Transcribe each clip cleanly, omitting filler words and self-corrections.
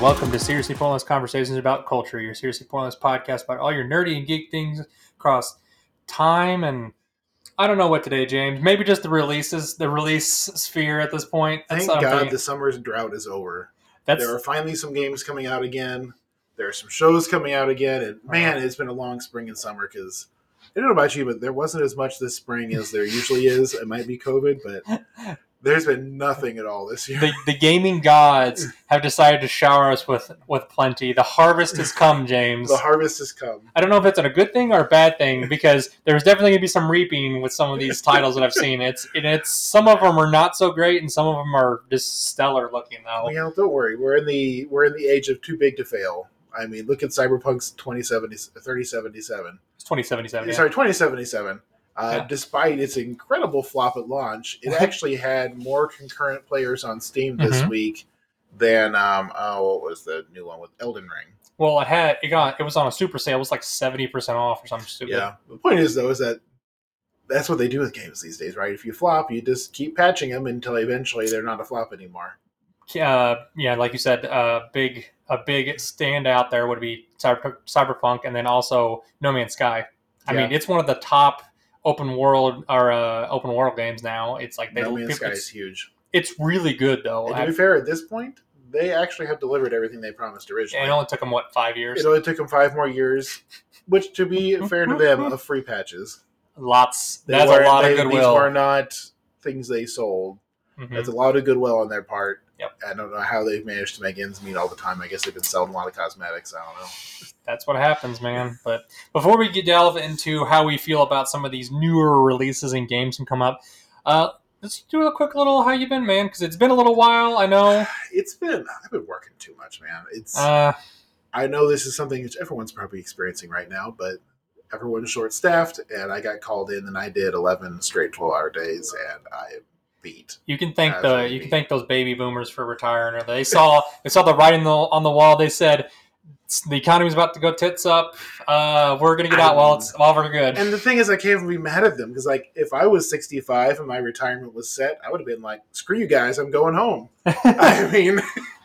Welcome to Seriously Pointless Conversations About Culture, your Seriously Pointless podcast about all your nerdy and geek things across time and I don't know what today, James. Maybe just the release sphere at this point. That's Thank God the summer's drought is over. There are finally some games coming out again. There are some shows coming out again. And man, it's been a long spring and summer because I don't know about you, but there wasn't as much this spring as there usually is. It might be COVID, but... There's been nothing at all this year. The gaming gods have decided to shower us with plenty. The harvest has come, James. The harvest has come. I don't know if it's a good thing or a bad thing, because there's definitely going to be some reaping with some of these titles that I've seen. It's some of them are not so great, and some of them are just stellar looking, though. Yeah, don't worry. We're in the age of too big to fail. I mean, look at Cyberpunk's 2077. It's 2077. Sorry, 2077. Despite its incredible flop at launch, it actually had more concurrent players on Steam this week than what was the new one with Elden Ring? Well, it was on a super sale. It was like 70% off or something stupid. Yeah. The point is though is that that's what they do with games these days, right? If you flop, you just keep patching them until eventually they're not a flop anymore. Yeah, like you said, a big standout there would be Cyberpunk, and then also No Man's Sky. I mean, it's one of the top open world games now. It's like No Man's Sky is huge. It's really good though. And to be fair, at this point, they actually have delivered everything they promised originally. And it only took them 5 years? It only took them 5 more years, which to be fair to them, of free patches. Lots. That's a lot of goodwill. These are not things they sold. That's a lot of goodwill on their part. Yep. I don't know how they've managed to make ends meet all the time. I guess they've been selling a lot of cosmetics. I don't know. That's what happens, man. But before we delve into how we feel about some of these newer releases and games that come up, let's do a quick little how you been, man, because it's been a little while, I know. I've been working too much, man. I know this is something which everyone's probably experiencing right now, but everyone's short-staffed, and I got called in, and I did 11 straight 12-hour days, and I... Beat. You can thank thank those baby boomers for retiring. Or they saw the writing on the wall. They said the economy's about to go tits up. We're gonna get out while we're good. And the thing is, I can't even be mad at them because, like, if I was 65 and my retirement was set, I would have been like, "Screw you guys, I'm going home." I mean,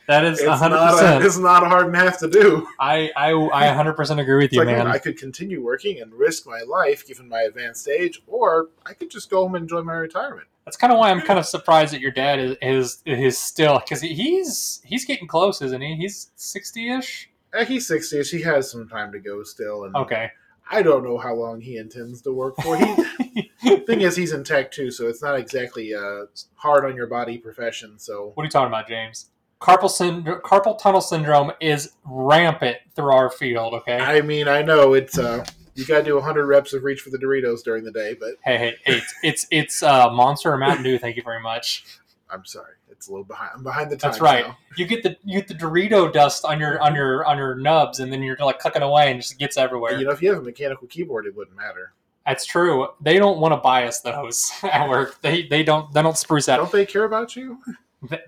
that is 100%. It's not a hard math to do. I 100% agree with you, man. I could continue working and risk my life given my advanced age, or I could just go home and enjoy my retirement. That's kind of why I'm kind of surprised that your dad is still, because he's getting close, isn't he? He's 60-ish? He's 60-ish. He has some time to go still. And okay. I don't know how long he intends to work for. The thing is, he's in tech, too, so it's not exactly a hard-on-your-body profession. So what are you talking about, James? Carpal tunnel syndrome is rampant through our field, okay? I mean, I know. It's... You gotta do 100 reps of reach for the Doritos during the day, but hey, it's Monster or Mountain Dew. Thank you very much. I'm sorry, it's a little behind. I'm behind the times. That's right. Now. You get the Dorito dust on your nubs, and then you're like clicking away, and just gets everywhere. And, if you have a mechanical keyboard, it wouldn't matter. That's true. They don't want to buy us those at work. They don't spruce that. Don't they care about you?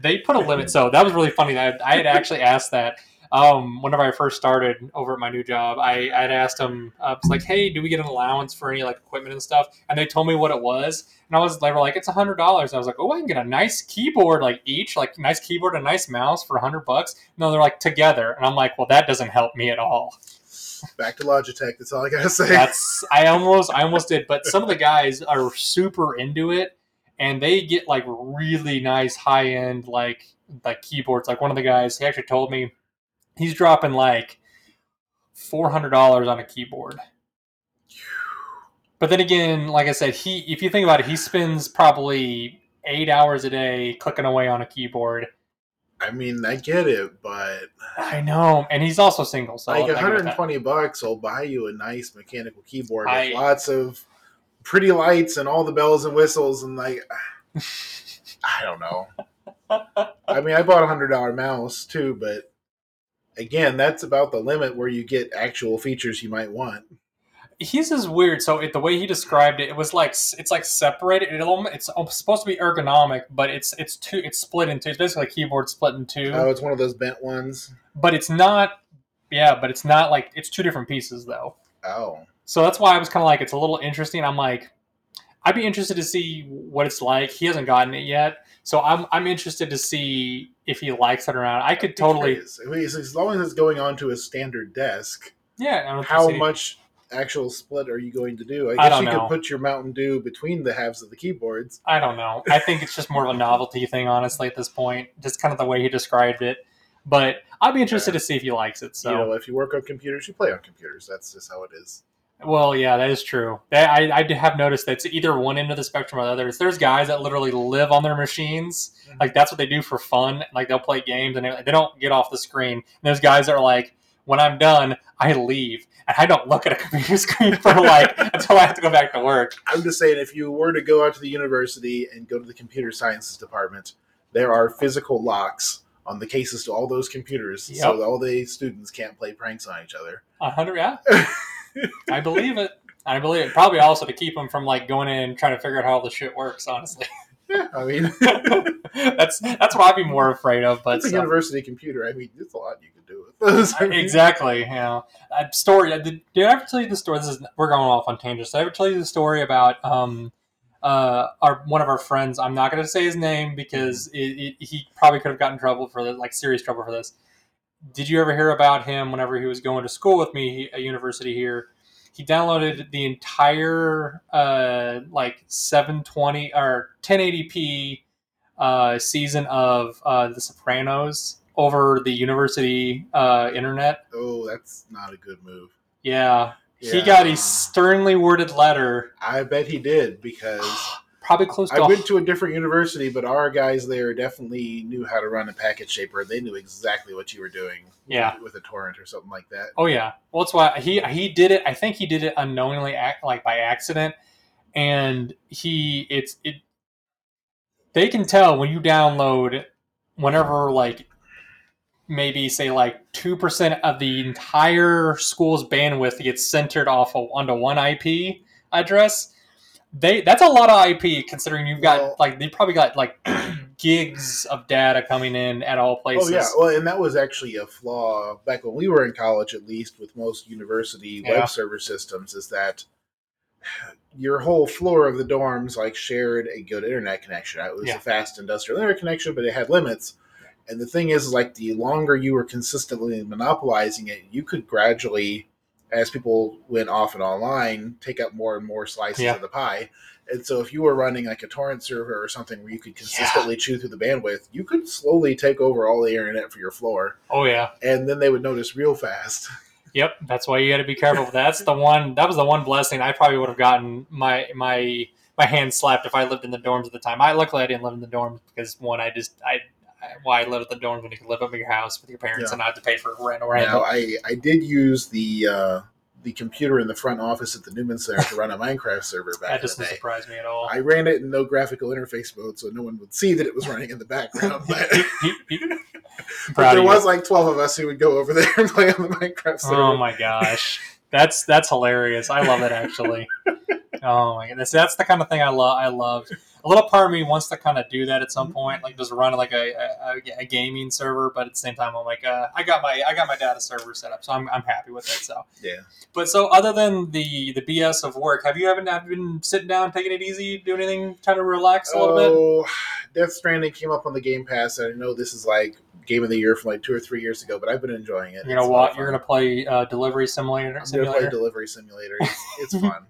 They put a limit. So that was really funny. I had actually asked that. Whenever I first started over at my new job, I'd asked them, I was like, hey, do we get an allowance for any like equipment and stuff? And they told me what it was. And they were like, it's $100. And I was like, oh, I can get a nice keyboard, nice keyboard and a nice mouse for $100. No, they're like together. And I'm like, well, that doesn't help me at all. Back to Logitech. That's all I got to say. I almost did. But some of the guys are super into it. And they get like really nice high end, like keyboards. Like one of the guys, he actually told me, he's dropping like $400 on a keyboard. But then again, like I said, if you think about it, he spends probably 8 hours a day clicking away on a keyboard. I mean, I get it, but... I know, and he's also single. So like $120 will buy you a nice mechanical keyboard with lots of pretty lights and all the bells and whistles and like... I don't know. I mean, I bought a $100 mouse too, but... again, that's about the limit where you get actual features you might want. His is weird. So the way he described it, it was like it's like separated. It's supposed to be ergonomic, but it's split in two. It's basically a keyboard split in two. Oh, it's one of those bent ones. But it's not. Yeah, but it's not like it's two different pieces though. Oh. So that's why I was kind of like, it's a little interesting. I'm like, I'd be interested to see what it's like. He hasn't gotten it yet, so I'm interested to see if he likes it or not. I could totally. As long as it's going onto a standard desk. Yeah. How much actual split are you going to do? I guess you could put your Mountain Dew between the halves of the keyboards. I don't know. I think it's just more of a novelty thing, honestly, at this point. Just kind of the way he described it. But I'd be interested to see if he likes it. So, if you work on computers, you play on computers. That's just how it is. Well, yeah, that is true. I have noticed that it's either one end of the spectrum or the other. There's guys that literally live on their machines. Mm-hmm. Like, that's what they do for fun. Like, they'll play games, and they don't get off the screen. And there's guys that are like, when I'm done, I leave. And I don't look at a computer screen for, like, until I have to go back to work. I'm just saying, if you were to go out to the university and go to the computer sciences department, there are physical locks on the cases to all those computers. Yep. So all the students can't play pranks on each other. 100, yeah. I believe it. I believe it. Probably also to keep them from like going in and trying to figure out how all the shit works, honestly. Yeah, I mean, that's what I'd be more afraid of. But it's a university computer. I mean, there's a lot you can do with those. Exactly. You know, did I ever tell you the story? We're going off on tangents. Did I ever tell you the story about one of our friends? I'm not going to say his name because he probably could have gotten in trouble for this, like serious trouble for this. Did you ever hear about him whenever he was going to school with me at university here? He downloaded the entire 720 or 1080p season of The Sopranos over the university internet. Oh, that's not a good move. Yeah. He got a sternly worded letter. I bet he did because... Probably close to. I went to a different university, but our guys there definitely knew how to run a packet shaper. They knew exactly what you were doing with a torrent or something like that. Oh, yeah. Well, that's why he did it. I think he did it unknowingly, by accident. And they can tell when you download whenever, like, maybe say like 2% of the entire school's bandwidth gets centered off onto one IP address. That's a lot of IP considering you've got they probably got like gigs of data coming in at all places. Oh yeah, well, and that was actually a flaw back when we were in college, at least with most university web server systems, is that your whole floor of the dorms like shared a good internet connection. It was a fast industrial internet connection, but it had limits. And the thing is, like the longer you were consistently monopolizing it, you could gradually, as people went off and online, take up more and more slices of the pie. And so if you were running like a torrent server or something where you could consistently chew through the bandwidth, you could slowly take over all the internet for your floor. Oh, yeah. And then they would notice real fast. Yep. That's why you got to be careful. That was the one blessing. I probably would have gotten my hand slapped if I lived in the dorms at the time. Luckily, I didn't live in the dorms because, one, I lived at the dorm when you could live up at your house with your parents and not have to pay for rent or anything. Now, I did use the computer in the front office at the Newman Center to run a Minecraft server back in the day. That doesn't surprise me at all. I ran it in no graphical interface mode, so no one would see that it was running in the background. But there was like 12 of us who would go over there and play on the Minecraft server. Oh my gosh. That's hilarious. I love it, actually. Oh my goodness. That's the kind of thing I love. A little part of me wants to kind of do that at some point, like just run like a gaming server. But at the same time, I'm like, I got my data server set up, so I'm happy with it. So yeah. But so other than the BS of work, have you been sitting down, taking it easy, doing anything, trying to relax a little bit? Oh, Death Stranding came up on the Game Pass. I know this is like Game of the Year from like 2 or 3 years ago, but I've been enjoying it. You're gonna play Delivery Simulator. I'm gonna play Delivery Simulator. It's fun.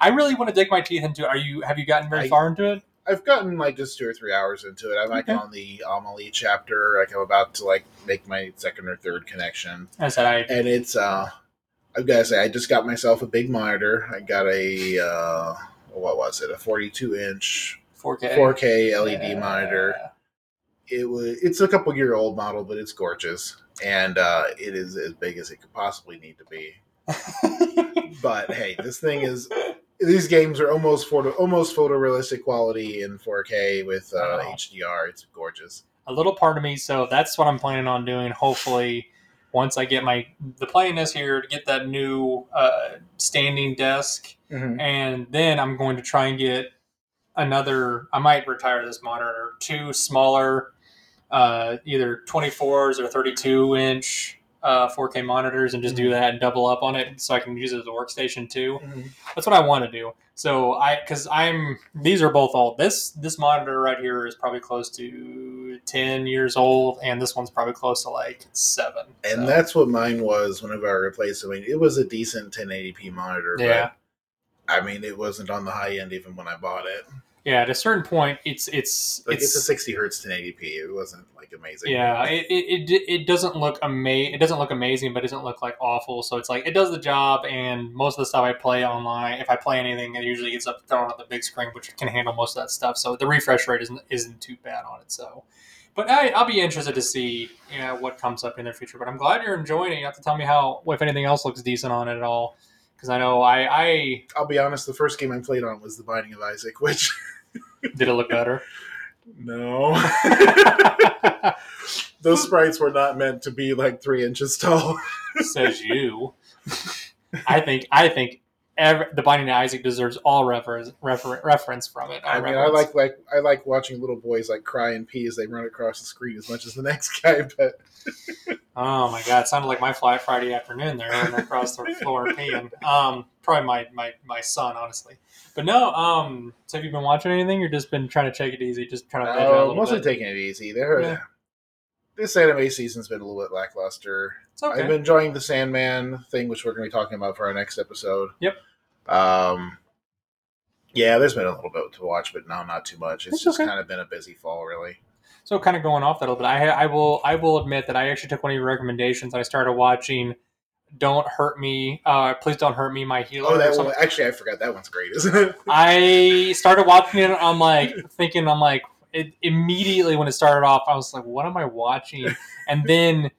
I really want to dig my teeth into it. Have you gotten very far into it? I've gotten like just 2 or 3 hours into it. I'm like on the Amelie chapter. Like I'm about to like make my second or third connection. And it's I've got to say, I just got myself a big monitor. I got a what was it? A 42-inch 4K LED monitor. It's a couple-year-old model, but it's gorgeous, and it is as big as it could possibly need to be. But hey, this thing is. These games are almost photorealistic quality in 4K with HDR. It's gorgeous. A little part of me, so that's what I'm planning on doing. Hopefully, once I get the plan is here to get that new standing desk, mm-hmm. and then I'm going to try and get another. I might retire this monitor, two smaller, either 24s or 32-inch 4K monitors, and just mm-hmm. do that and double up on it so I can use it as a workstation too. Mm-hmm. That's what I want to do. So these are both old. This monitor right here is probably close to 10 years old, and this one's probably close to like 7. And so. That's what mine was whenever I replaced it. I mean, it was a decent 1080p monitor, yeah. but I mean, it wasn't on the high end even when I bought it. Yeah, at a certain point, it's a 60 hertz 1080p. It wasn't like amazing. Yeah, it doesn't look amazing, but it doesn't look like awful. So it's like it does the job. And most of the stuff I play online, if I play anything, it usually gets up thrown on the big screen, which can handle most of that stuff. So the refresh rate isn't too bad on it. So, but I'll be interested to see what comes up in the future. But I'm glad you're enjoying it. You have to tell me if anything else looks decent on it at all, because I know I'll be honest. The first game I played on was The Binding of Isaac, which. Did it look better? No. Those sprites were not meant to be like 3 inches tall. Says you. I think The Binding of Isaac deserves all reference from it. I mean, I like watching little boys like cry and pee as they run across the screen as much as the next guy. But oh my god, it sounded like my Friday afternoon there, running across the floor peeing. Probably my son, honestly. But no, so have you been watching anything? You've just been trying to take it easy, just trying to veg out a little bit? Mostly taking it easy. This anime season's been a little bit lackluster. It's okay. I've been enjoying the Sandman thing, which we're going to be talking about for our next episode. Yep. There's been a little bit to watch, but no, not too much. It's just okay. Kind of been a busy fall, really. So kind of going off that a little bit, I will admit that I actually took one of your recommendations. I started watching... Please Don't Hurt Me, My Healer. Oh, that one. Actually, I forgot that one's great, isn't it? I started watching it. Immediately when it started off, I was like, "What am I watching?" And then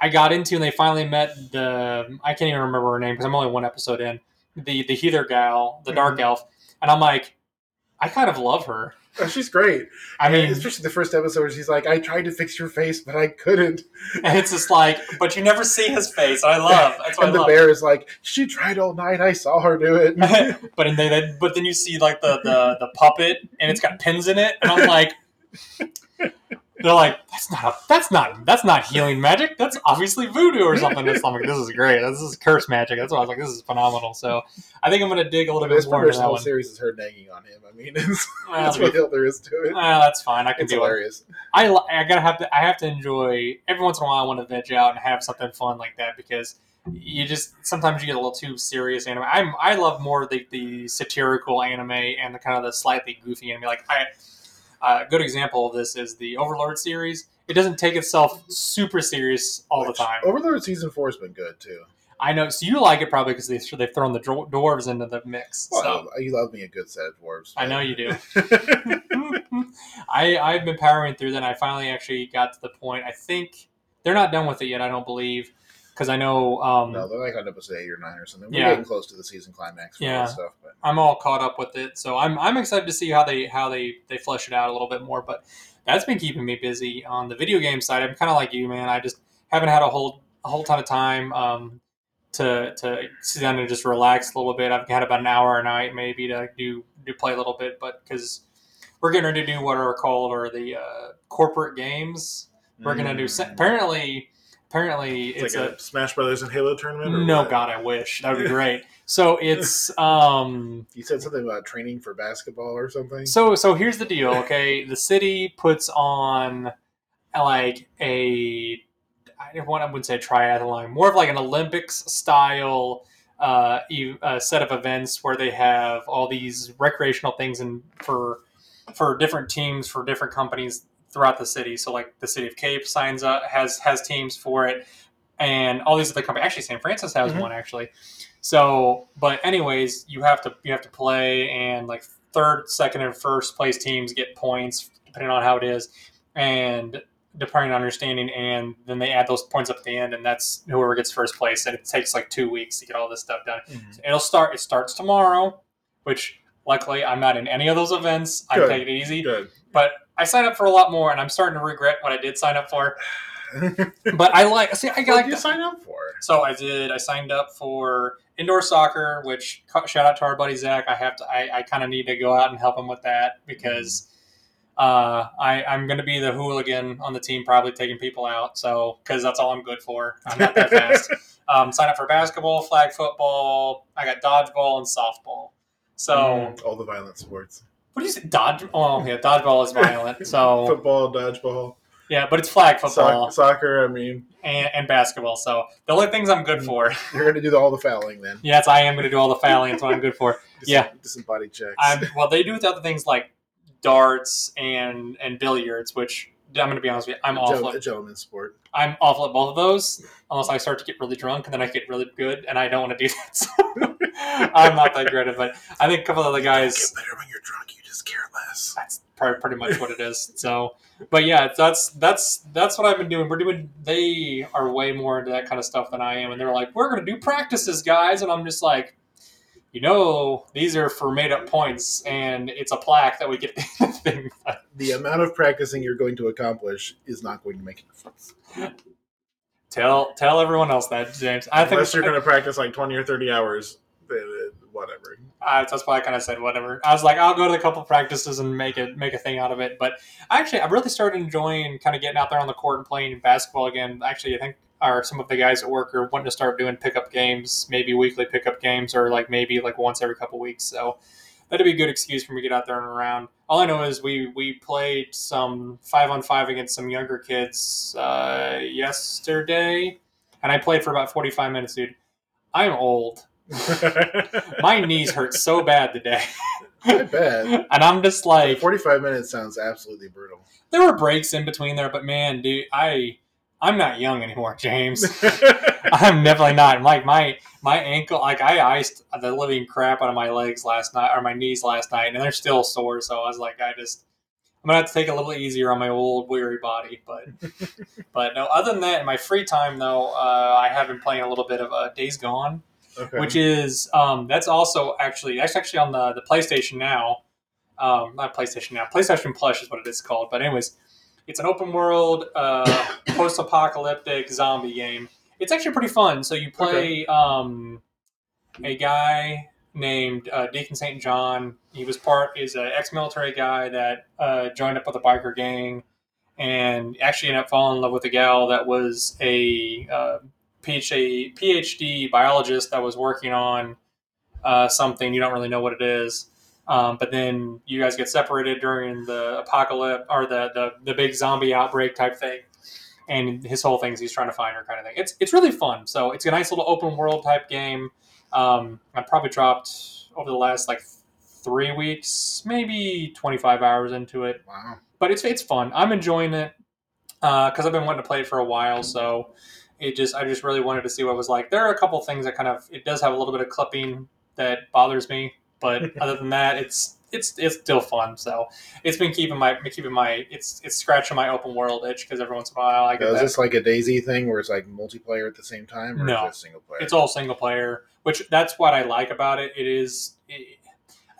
I got into, and they finally met I can't even remember her name because I'm only one episode in. The healer gal, the dark elf, and I'm like, I kind of love her. Oh, she's great. I mean, especially the first episode where she's like, I tried to fix your face, but I couldn't. And it's just like, but you never see his face. I love. That's what I love. And the bear is like, she tried all night. I saw her do it. But then you see like the puppet and it's got pins in it. And I'm like, they're like, that's not healing magic. That's obviously voodoo or something. It's like, this is great. This is curse magic. That's why I was like, this is phenomenal. So I think I'm going to dig a little bit more into that one. This whole series is her nagging on him. I mean, that's what there is to it. Well, that's fine. I can do it. It's hilarious. I have to enjoy, every once in a while I want to veg out and have something fun like that, because sometimes you get a little too serious anime. I love more the satirical anime and the kind of the slightly goofy anime. A good example of this is the Overlord series. It doesn't take itself super serious the time. Overlord Season 4 has been good, too. I know. So you like it probably because they've thrown the dwarves into the mix. Well, so. You love me a good set of dwarves. I know you do. I've been powering through that, and I finally actually got to the point. I think they're not done with it yet, I don't believe. Because I know... they're like on episode 8 or 9 or something. We're getting close to the season climax for all that stuff. But. I'm all caught up with it. So I'm excited to see how they flesh it out a little bit more. But that's been keeping me busy. On the video game side, I'm kind of like you, man. I just haven't had a whole ton of time to sit down and just relax a little bit. I've had about an hour a night maybe to do play a little bit. But because we're getting ready to do what are called the corporate games. We're going to do... Apparently, it's like a Smash Brothers and Halo tournament? Or no, what? God, I wish. That would be great. So it's... you said something about training for basketball or something? So here's the deal, okay? The city puts on like a... I wouldn't say triathlon. More of like an Olympics-style set of events where they have all these recreational things and for different teams, for different companies... throughout the city. So like the city of Cape signs up, has teams for it, and all these other companies. Actually, St. Francis has one actually. So, but anyways, you have to play, and like third, second, and first place teams get points depending on how it is, and depending on understanding. And then they add those points up at the end, and that's whoever gets first place. And it takes like 2 weeks to get all this stuff done. Mm-hmm. So it starts tomorrow, which luckily I'm not in any of those events. Good. I take it easy, but I signed up for a lot more, and I'm starting to regret what I did sign up for. But I like... See, I got... What did you sign up for? So I did. I signed up for indoor soccer, which, shout out to our buddy Zach. I have to... I kind of need to go out and help him with that because... I'm going to be the hooligan on the team, probably taking people out. So, cause that's all I'm good for. I'm not that fast. Sign up for basketball, flag football. I got dodgeball and softball. So all the violent sports. What do you say? Oh yeah. Dodgeball is violent. So football, dodgeball. Yeah. But it's flag football, soccer. I mean, and basketball. So the only things I'm good for. You're going to do all the fouling then. Yes. I am going to do all the fouling. That's what I'm good for. Disembodied checks. Well, they do with other things like darts and billiards, which I'm going to be honest with you, I'm awful at. A gentleman's sport. I'm awful at both of those, unless I start to get really drunk and then I get really good, and I don't want to do that. So I'm not that great at it, but I think a couple of the guys... You get better when you're drunk, you just care less. That's probably pretty much what it is. So, but yeah, that's what I've been doing. They are way more into that kind of stuff than I am, and they're like, we're going to do practices, guys, and I'm just like... You know, these are for made-up points, and it's a plaque that we get. The amount of practicing you're going to accomplish is not going to make a difference. Tell everyone else that, James. Unless you're going to practice like 20 or 30 hours, whatever. That's why I kind of said whatever. I was like, I'll go to a couple practices and make a thing out of it. But actually, I really started enjoying kind of getting out there on the court and playing basketball again. Actually, I think... Or some of the guys at work are wanting to start doing pickup games, maybe weekly pickup games, or maybe once every couple weeks. So that'd be a good excuse for me to get out there and around. All I know is we played some 5-on-5 against some younger kids yesterday, and I played for about 45 minutes, dude. I'm old. My knees hurt so bad today. I bet. And I'm just like... 45 minutes sounds absolutely brutal. There were breaks in between there, but man, dude, I'm not young anymore, James. I'm definitely not. Like my ankle, like I iced the living crap out of my legs last night, or my knees last night, and they're still sore. So I was like, I'm gonna have to take it a little easier on my old weary body. But no. Other than that, in my free time though, I have been playing a little bit of Days Gone, which is that's also actually on the PlayStation Now, not PlayStation Now, PlayStation Plus is what it is called. But anyways. It's an open-world, post-apocalyptic zombie game. It's actually pretty fun. So you play a guy named Deacon St. John. He is an ex-military guy that joined up with a biker gang and actually ended up falling in love with a gal that was a PhD biologist that was working on something. You don't really know what it is. But then you guys get separated during the apocalypse or the big zombie outbreak type thing. And his whole thing is he's trying to find her kind of thing. It's really fun. So it's a nice little open world type game. I probably dropped over the last 3 weeks, maybe 25 hours into it. Wow. But it's fun. I'm enjoying it because I've been wanting to play it for a while. So I just really wanted to see what it was like. There are a couple things that it does have a little bit of clipping that bothers me. But other than that, it's still fun. So it's been it's scratching my open world itch because every once in a while I get that. Is this like a DayZ thing where it's like multiplayer at the same time? Or no, is it single player? It's all single player, which that's what I like about it. It is. I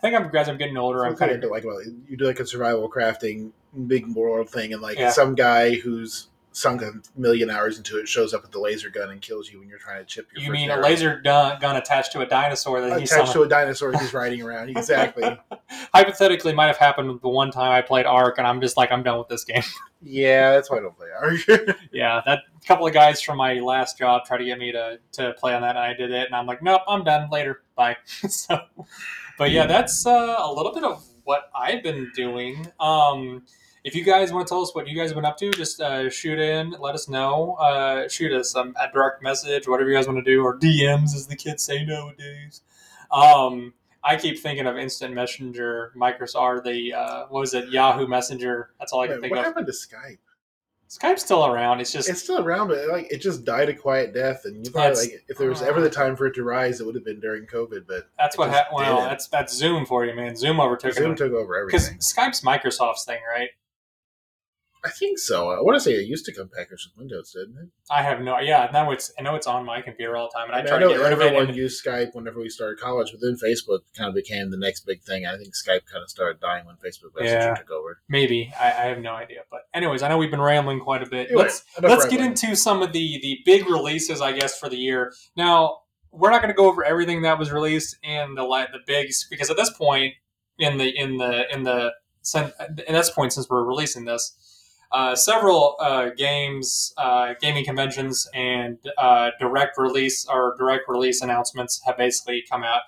think I'm getting older. I'm kind of like you do like a survival crafting big world thing, and some guy who's sunk a million hours into it shows up with the laser gun and kills you when you're trying to chip your... You mean a laser gun attached to a dinosaur that he's... Attached to a dinosaur he's riding around, exactly. Hypothetically, might have happened the one time I played Ark, and I'm just like, I'm done with this game. Yeah, that's why I don't play Ark. Yeah, that couple of guys from my last job tried to get me to play on that, and I did it, and I'm like, nope, I'm done, later, bye. So, but yeah, that's a little bit of what I've been doing. If you guys want to tell us what you guys have been up to, just shoot in, let us know. Shoot us a direct message, whatever you guys want to do, or DMs, as the kids say nowadays. I keep thinking of Instant Messenger, Microsoft, Yahoo Messenger. That's all I can think of. What happened to Skype? Skype's still around. It's still around, but it just died a quiet death. And you probably, if there was ever the time for it to rise, it would have been during COVID. But that's what happened. Well, that's Zoom for you, man. Zoom took over everything. Because Skype's Microsoft's thing, right? I think so. I want to say it used to come packaged with Windows, didn't it? I have no... Yeah, now it's. I know it's on my computer all the time, and I mean, try to get rid of it. Everyone used Skype whenever we started college, but then Facebook kind of became the next big thing. I think Skype kind of started dying when Facebook Messenger took over. Maybe. I have no idea. But anyways, I know we've been rambling quite a bit. Anyway, let's get into some of the big releases, I guess, for the year. Now, we're not going to go over everything that was released and the bigs, because at this point, since we're releasing this, several games, gaming conventions, and direct release announcements have basically come out.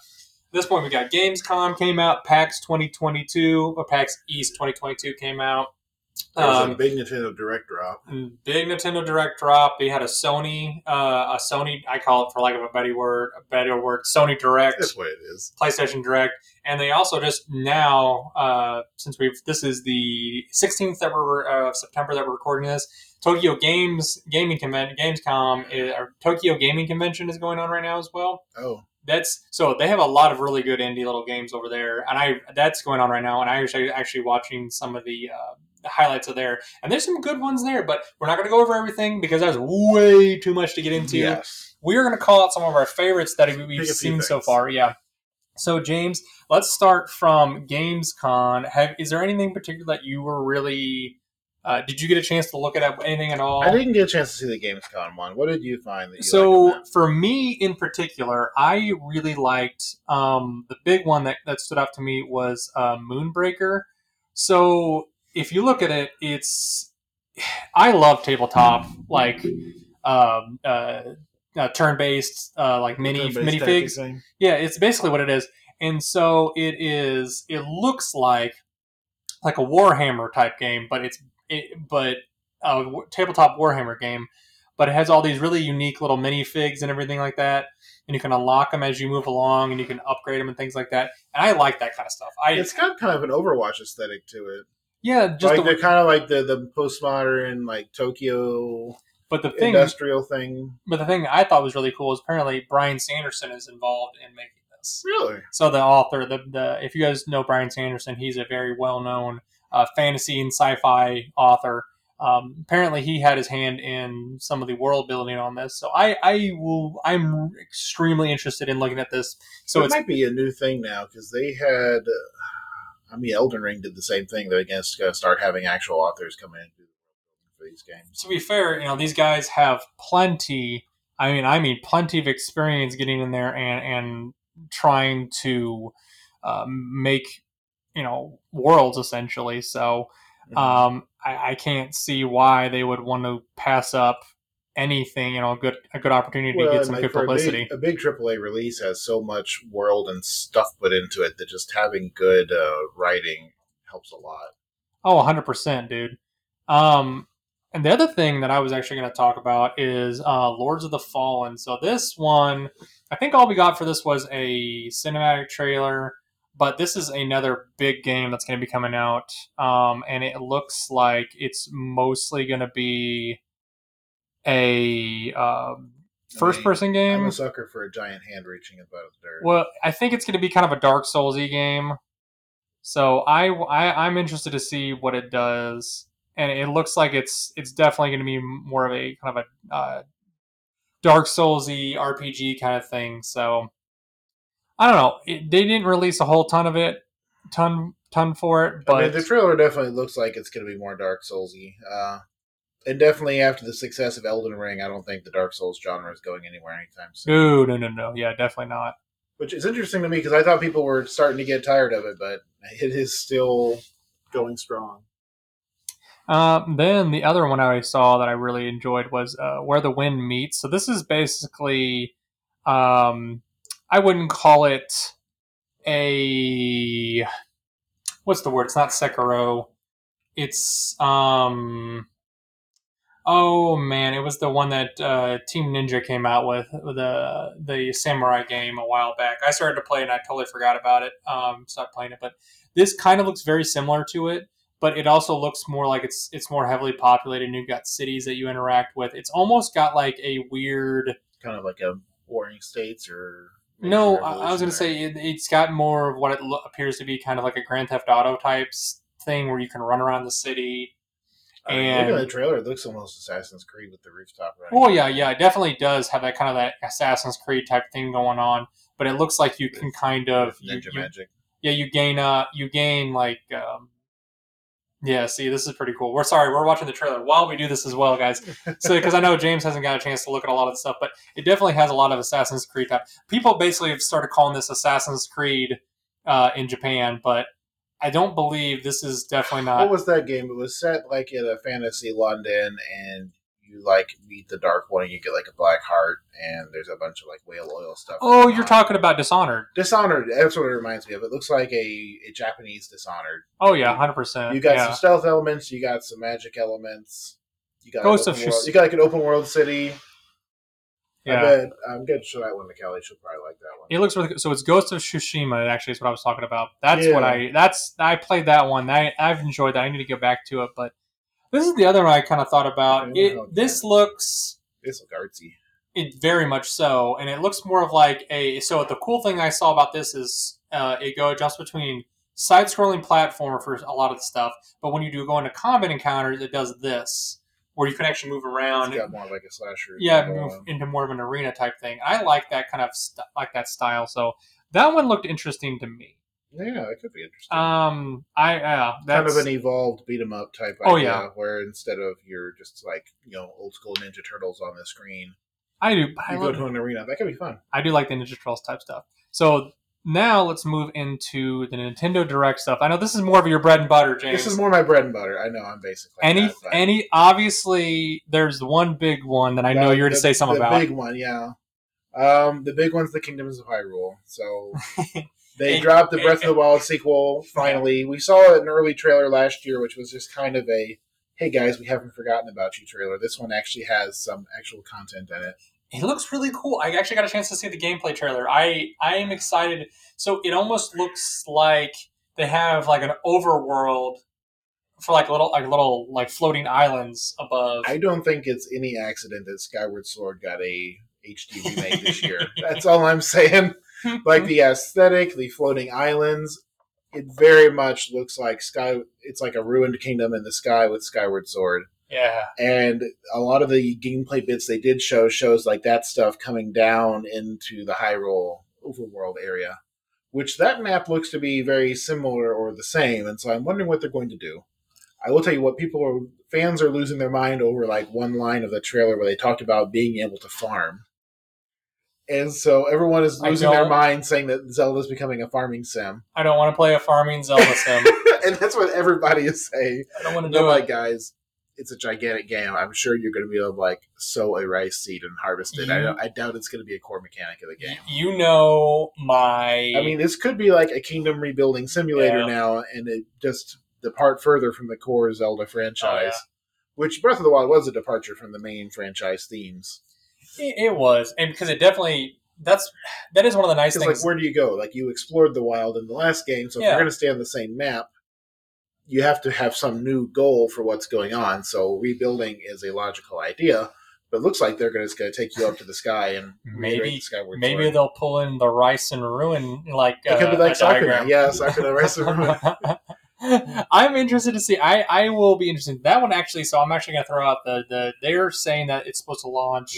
At this point, we got Gamescom came out, PAX East 2022 came out. There was a big Nintendo Direct drop. We had a Sony. I call it, for lack of a better word, Sony Direct. That's what it is. PlayStation Direct, and they also just now, since this is the 16th that we're of September that we're recording this. Tokyo Gaming Convention is going on right now as well. Oh. They have a lot of really good indie little games over there, and that's going on right now. And I was actually watching some of the highlights are there, and there's some good ones there, but we're not going to go over everything because that's way too much to get into. Yes. We're going to call out some of our favorites that we've seen so far. Yeah. So James, let's start from Gamescom. Is there anything in particular that you were really? Did you get a chance to look it up, anything at all? I didn't get a chance to see the Gamescom one. What did you find? For me in particular, I really liked the big one that stood out to me was Moonbreaker. So if you look at it, I love tabletop, like turn-based, like minifigs. Yeah, it's basically what it is. And so it looks like a Warhammer type game, but it's a tabletop Warhammer game, but it has all these really unique little minifigs and everything like that. And you can unlock them as you move along, and you can upgrade them and things like that. And I like that kind of stuff. It's got kind of an Overwatch aesthetic to it. Yeah, just they're kind of like the postmodern, like Tokyo, industrial thing. But the thing I thought was really cool is apparently Brian Sanderson is involved in making this. Really? So the author, if you guys know Brian Sanderson, he's a very well-known fantasy and sci-fi author. Apparently, he had his hand in some of the world building on this. So I'm extremely interested in looking at this. So it might be a new thing now because they had. Elden Ring did the same thing. They're going to start having actual authors come in for these games. To be fair, these guys have plenty. Plenty of experience getting in there and trying to make worlds essentially. So I can't see why they would want to pass up anything. A good opportunity to get some good publicity. A big AAA release has so much world and stuff put into it that just having good writing helps a lot. Oh, 100%, dude. And the other thing that I was actually going to talk about is Lords of the Fallen. So this one, I think all we got for this was a cinematic trailer, but this is another big game that's going to be coming out, and it looks like it's mostly going to be a first-person game. I'm a sucker for a giant hand reaching above the dirt. Well, I think it's going to be kind of a Dark Souls-y game. So I'm interested to see what it does. And it looks like it's definitely going to be more of a kind of a Dark Souls-y RPG kind of thing. So I don't know. They didn't release a whole ton of it. Ton for it. But the trailer definitely looks like it's going to be more Dark Souls-y. And definitely after the success of Elden Ring, I don't think the Dark Souls genre is going anywhere anytime soon. No. Yeah, definitely not. Which is interesting to me because I thought people were starting to get tired of it, but it is still going strong. Then the other one I saw that I really enjoyed was Where the Wind Meets. So this is basically, I wouldn't call it a... What's the word? It's not Sekiro. It's... Oh man, it was the one that Team Ninja came out with, the samurai game a while back. I started to play it and I totally forgot about it. Stopped playing it, but this kind of looks very similar to it, but it also looks more like it's more heavily populated and you've got cities that you interact with. It's almost got like a weird kind of like a Warring States or no, I was going to say it's got more of what it appears to be kind of like a Grand Theft Auto type thing where you can run around the city. And look at the trailer; it looks almost Assassin's Creed with the rooftop. Right? Oh yeah, yeah, it definitely does have that kind of that Assassin's Creed type thing going on. But it looks like you can kind of ninja magic. Yeah, you gain like. Yeah, see, this is pretty cool. We're watching the trailer while we do this as well, guys. So, because I know James hasn't got a chance to look at a lot of the stuff, but it definitely has a lot of Assassin's Creed type. People basically have started calling this Assassin's Creed in Japan, but I don't believe this is definitely not. What was that game? It was set like in a fantasy London, and you like meet the Dark One, and you get like a black heart, and there's a bunch of like whale oil stuff. Oh, you're talking about Dishonored. Dishonored, that's what it reminds me of. It looks like a Japanese Dishonored. Oh yeah, 100%. You got some stealth elements, you got some magic elements, you got Ghost of Tsushima. You got like an open world city. Yeah, I'm going to show that one to Kelly. She'll probably like that one. It looks really good. So it's Ghost of Tsushima. Actually, is what I was talking about. I played that one. I've enjoyed that. I need to get back to it, but. This is the other one I kind of thought about. This looks artsy. It very much so, and it looks more of like a. So the cool thing I saw about this is it jumps between side-scrolling platformer for a lot of the stuff, but when you do go into combat encounters, it does this where you can actually move around. It's got more like a slasher. Yeah, move into more of an arena type thing. I like that kind of that style. So that one looked interesting to me. Yeah, it could be interesting. That's kind of an evolved beat 'em up type idea, where instead of you're just like old school Ninja Turtles on the screen, you go to an arena. That could be fun. I do like the Ninja Turtles type stuff. So now let's move into the Nintendo Direct stuff. I know this is more of your bread and butter, James. This is more my bread and butter. I know I'm basically obviously there's the one big one that I know you're to say something about. The big one, yeah. The big one's the Kingdoms of Hyrule. So. They dropped the Breath of the Wild sequel, finally. We saw an early trailer last year, which was just kind of a, hey guys, we haven't forgotten about you trailer. This one actually has some actual content in it. It looks really cool. I actually got a chance to see the gameplay trailer. I am excited. So it almost looks like they have like an overworld for little floating islands above. I don't think it's any accident that Skyward Sword got a HD remake this year. That's all I'm saying. Like the aesthetic, the floating islands, it very much looks like Sky. It's like a ruined kingdom in the sky with Skyward Sword. Yeah, and a lot of the gameplay bits they did shows like that stuff coming down into the Hyrule overworld area, which that map looks to be very similar or the same. And so I'm wondering what they're going to do. I will tell you what fans are losing their mind over, like one line of the trailer where they talked about being able to farm. And so everyone is losing their mind saying that Zelda is becoming a farming sim. I don't want to play a farming Zelda sim. And that's what everybody is saying. I don't want to do it. Like, guys, it's a gigantic game. I'm sure you're going to be able to like sow a rice seed and harvest it. I doubt it's going to be a core mechanic of the game. I mean, this could be like a kingdom rebuilding simulator now, and it just depart further from the core Zelda franchise, which Breath of the Wild was a departure from the main franchise themes. It was, and because it definitely that is one of the nice things. Like, where do you go? Like, you explored the wild in the last game, so if you're going to stay on the same map, you have to have some new goal for what's going on. So rebuilding is a logical idea, but it looks like they're going to take you up to the sky and maybe they'll pull in the rice and ruin like it could be like Sakuna, Sakuna rice and ruin. I'm interested to see. I will be interested in that one actually. So I'm actually going to throw out they're saying that it's supposed to launch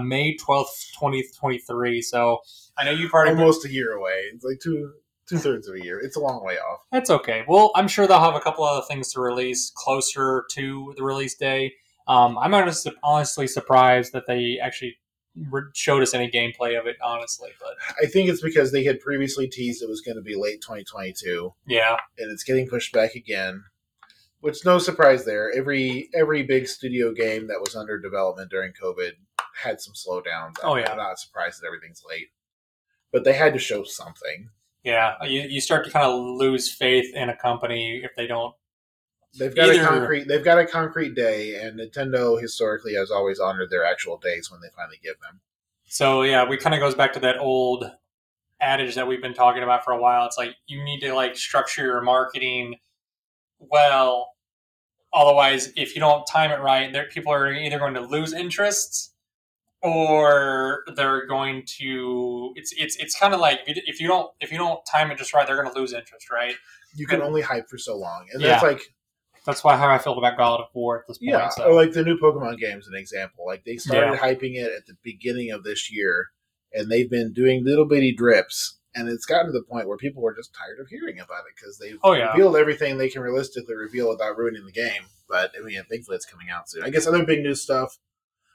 May 12th, 2023. So I know you've already almost a year away. It's like two thirds of a year. It's a long way off. That's okay. Well, I'm sure they'll have a couple other things to release closer to the release day. I'm honestly surprised that they actually showed us any gameplay of it, honestly, but I think it's because they had previously teased it was going to be late 2022. Yeah, and it's getting pushed back again, which no surprise there. Every big studio game that was under development during COVID had some slowdowns. I'm not surprised that everything's late, but they had to show something. Yeah, you start to kind of lose faith in a company if they don't. They've got a concrete day, and Nintendo historically has always honored their actual days when they finally give them. So yeah, we kind of goes back to that old adage that we've been talking about for a while. It's like you need to like structure your marketing well. Otherwise, if you don't time it right, people are either going to lose interest or they're going to. It's kind of like if you don't time it just right, they're going to lose interest, right? You can only hype for so long, and that's like. That's why how I felt about God of War at this point. Yeah, so. Or like the new Pokemon game is an example. Like they started hyping it at the beginning of this year, and they've been doing little bitty drips, and it's gotten to the point where people were just tired of hearing about it because they've revealed everything they can realistically reveal without ruining the game. But I mean, thankfully it's coming out soon. I guess other big news stuff.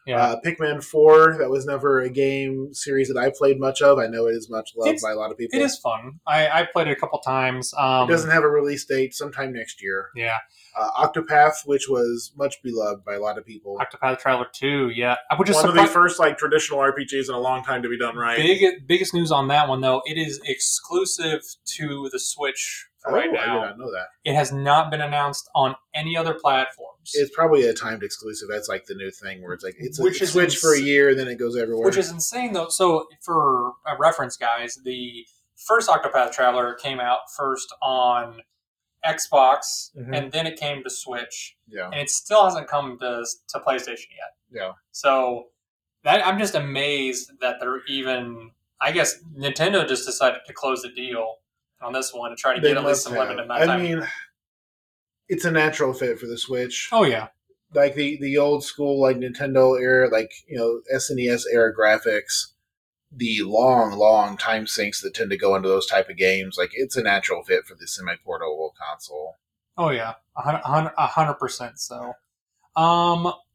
Yeah. Pikmin 4, that was never a game series that I played much of. I know it is much loved by a lot of people. It is fun. I played it a couple times. It doesn't have a release date, sometime next year. Yeah. Octopath, which was much beloved by a lot of people. Octopath Traveler 2, yeah. One of the first traditional RPGs in a long time to be done right. Biggest news on that one, though, it is exclusive to the Switch right now. I did not know that. It has not been announced on any other platform. It's probably a timed exclusive. That's like the new thing where it's like it's a Switch for a year, then it goes everywhere. Which is insane, though. So for a reference, guys, the first Octopath Traveler came out first on Xbox, and then it came to Switch. Yeah. And it still hasn't come to PlayStation yet. Yeah. So I'm just amazed that they're even... I guess Nintendo just decided to close the deal on this one to try to get at least some limited amount of time. It's a natural fit for the Switch. Oh, yeah. Like, the old school, Nintendo era, SNES era graphics, the long, long time sinks that tend to go into those type of games, it's a natural fit for the semi-portable console. Oh, yeah. 100% so.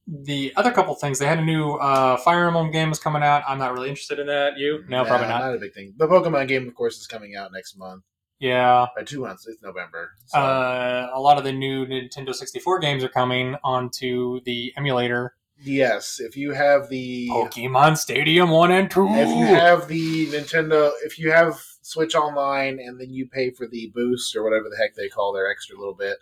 The other couple things, they had a new Fire Emblem game is coming out. I'm not really interested in that. You? No, probably not. Not a big thing. The Pokemon game, of course, is coming out next month. Yeah. By 2 months, it's November. So. A lot of the new Nintendo 64 games are coming onto the emulator. Yes, if you have the... Pokemon Stadium 1 and 2! If you have the Nintendo... If you have Switch Online and then you pay for the boost or whatever the heck they call their extra little bit.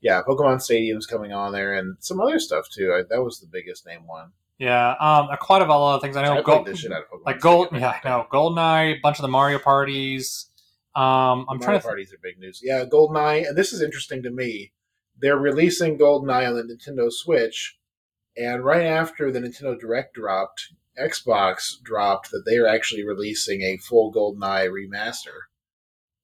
Yeah, Pokemon Stadium's coming on there and some other stuff too. That was the biggest name one. Yeah, quite a lot of things. I know. I played the shit out of Pokemon Stadium. Yeah, I know. GoldenEye, a bunch of the Mario parties... parties are big news. Yeah, GoldenEye, and this is interesting to me. They're releasing GoldenEye on the Nintendo Switch, and right after the Nintendo Direct dropped, Xbox dropped that they are actually releasing a full GoldenEye remaster,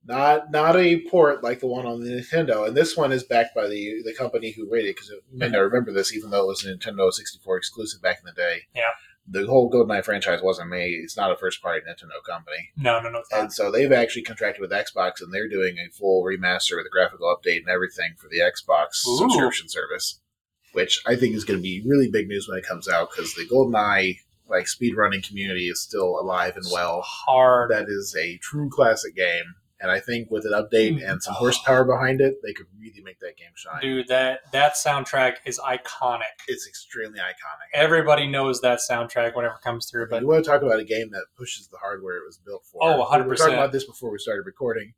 not a port like the one on the Nintendo. And this one is backed by the company who made it, because you may not remember this, even though it was a Nintendo 64 exclusive back in the day. Yeah. The whole GoldenEye franchise wasn't made. It's not a first-party Nintendo company. No. And so they've actually contracted with Xbox, and they're doing a full remaster with a graphical update and everything for the Xbox subscription service, which I think is going to be really big news when it comes out, because the GoldenEye speedrunning community is still alive and well. Hard. That is a true classic game. And I think with an update and some horsepower behind it, they could really make that game shine. Dude, that soundtrack is iconic. It's extremely iconic. Everybody knows that soundtrack whenever it comes through. But you want to talk about a game that pushes the hardware it was built for. Oh, 100%. We were talking about this before we started recording.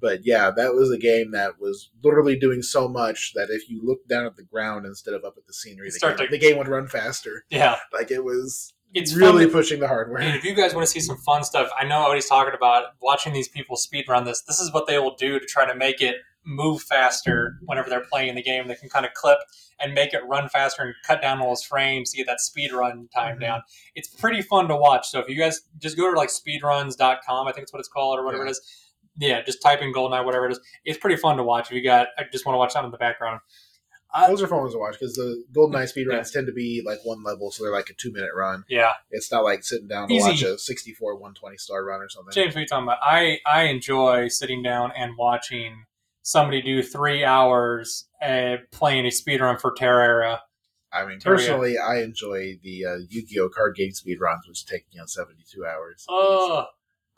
But yeah, that was a game that was literally doing so much that if you looked down at the ground instead of up at the scenery, the game would run faster. Yeah. It was... It's really pushing the hardware. And if you guys want to see some fun stuff, I know what he's talking about, watching these people speedrun this. This is what they will do to try to make it move faster whenever they're playing the game. They can kind of clip and make it run faster and cut down all those frames to get that speedrun time down. It's pretty fun to watch. So if you guys just go to speedruns.com, I think it's what it's called or whatever it is. Yeah, just type in GoldenEye, whatever it is. It's pretty fun to watch. I just want to watch that in the background. Those are fun ones to watch because the GoldenEye speedruns tend to be one level, so they're a 2-minute run. Yeah. It's not sitting down to watch a 64 120-star run or something. James, what are you talking about? I enjoy sitting down and watching somebody do 3 hours playing a speedrun for Terra. I mean, personally, I enjoy the Yu-Gi-Oh! Card game speedruns, which take 72 hours.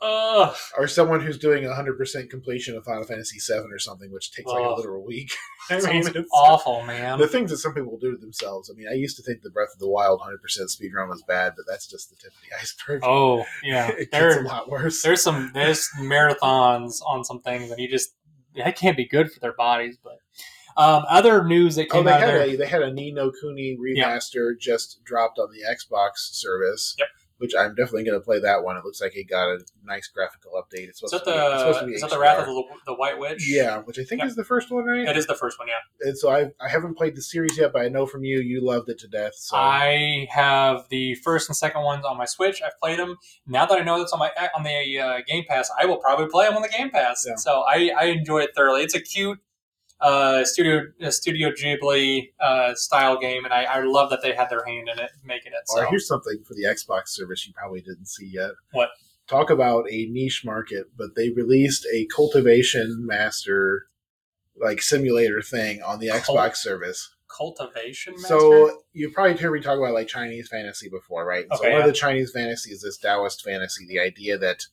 Or someone who's doing 100% completion of Final Fantasy VII or something, which takes a literal week. It's awful, man. The things that some people do to themselves. I mean, I used to think the Breath of the Wild 100% speedrun was bad, but that's just the tip of the iceberg. Oh, yeah. It's a lot worse. There's marathons on some things, and that can't be good for their bodies, but... other news that came out there... They had a Ni no Kuni remaster just dropped on the Xbox service. Yep. Which I'm definitely going to play that one. It looks like it got a nice graphical update. Is that the Wrath of the White Witch? Yeah, which I think is the first one, right? It is the first one, yeah. And so I haven't played the series yet, but I know from you loved it to death. So. I have the first and second ones on my Switch. I've played them. Now that I know that's on the Game Pass, I will probably play them on the Game Pass. Yeah. So I enjoy it thoroughly. It's a cute Studio Ghibli style game, and I love that they had their hand in it, making it. So here's something for the Xbox service you probably didn't see yet. What? Talk about a niche market, but they released a Cultivation Master like simulator thing on the Xbox service. Cultivation Master? So you've probably heard me talk about like Chinese fantasy before, right? Okay, so one of the Chinese fantasy is this Taoist fantasy, the idea that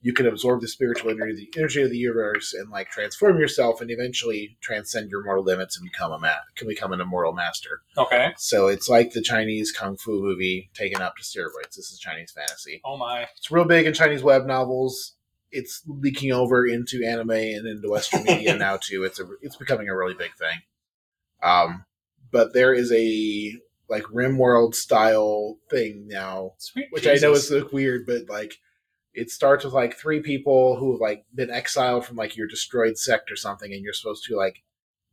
you can absorb the spiritual energy of the universe and like transform yourself and eventually transcend your mortal limits and become an immortal master. Okay. So it's like the Chinese kung fu movie taken up to steroids. This is Chinese fantasy. Oh my. It's real big in Chinese web novels. It's leaking over into anime and into Western media now too. It's becoming a really big thing. But there is a like Rimworld style thing now, I know is weird, but like, it starts with like three people who have like been exiled from like your destroyed sect or something, and you're supposed to like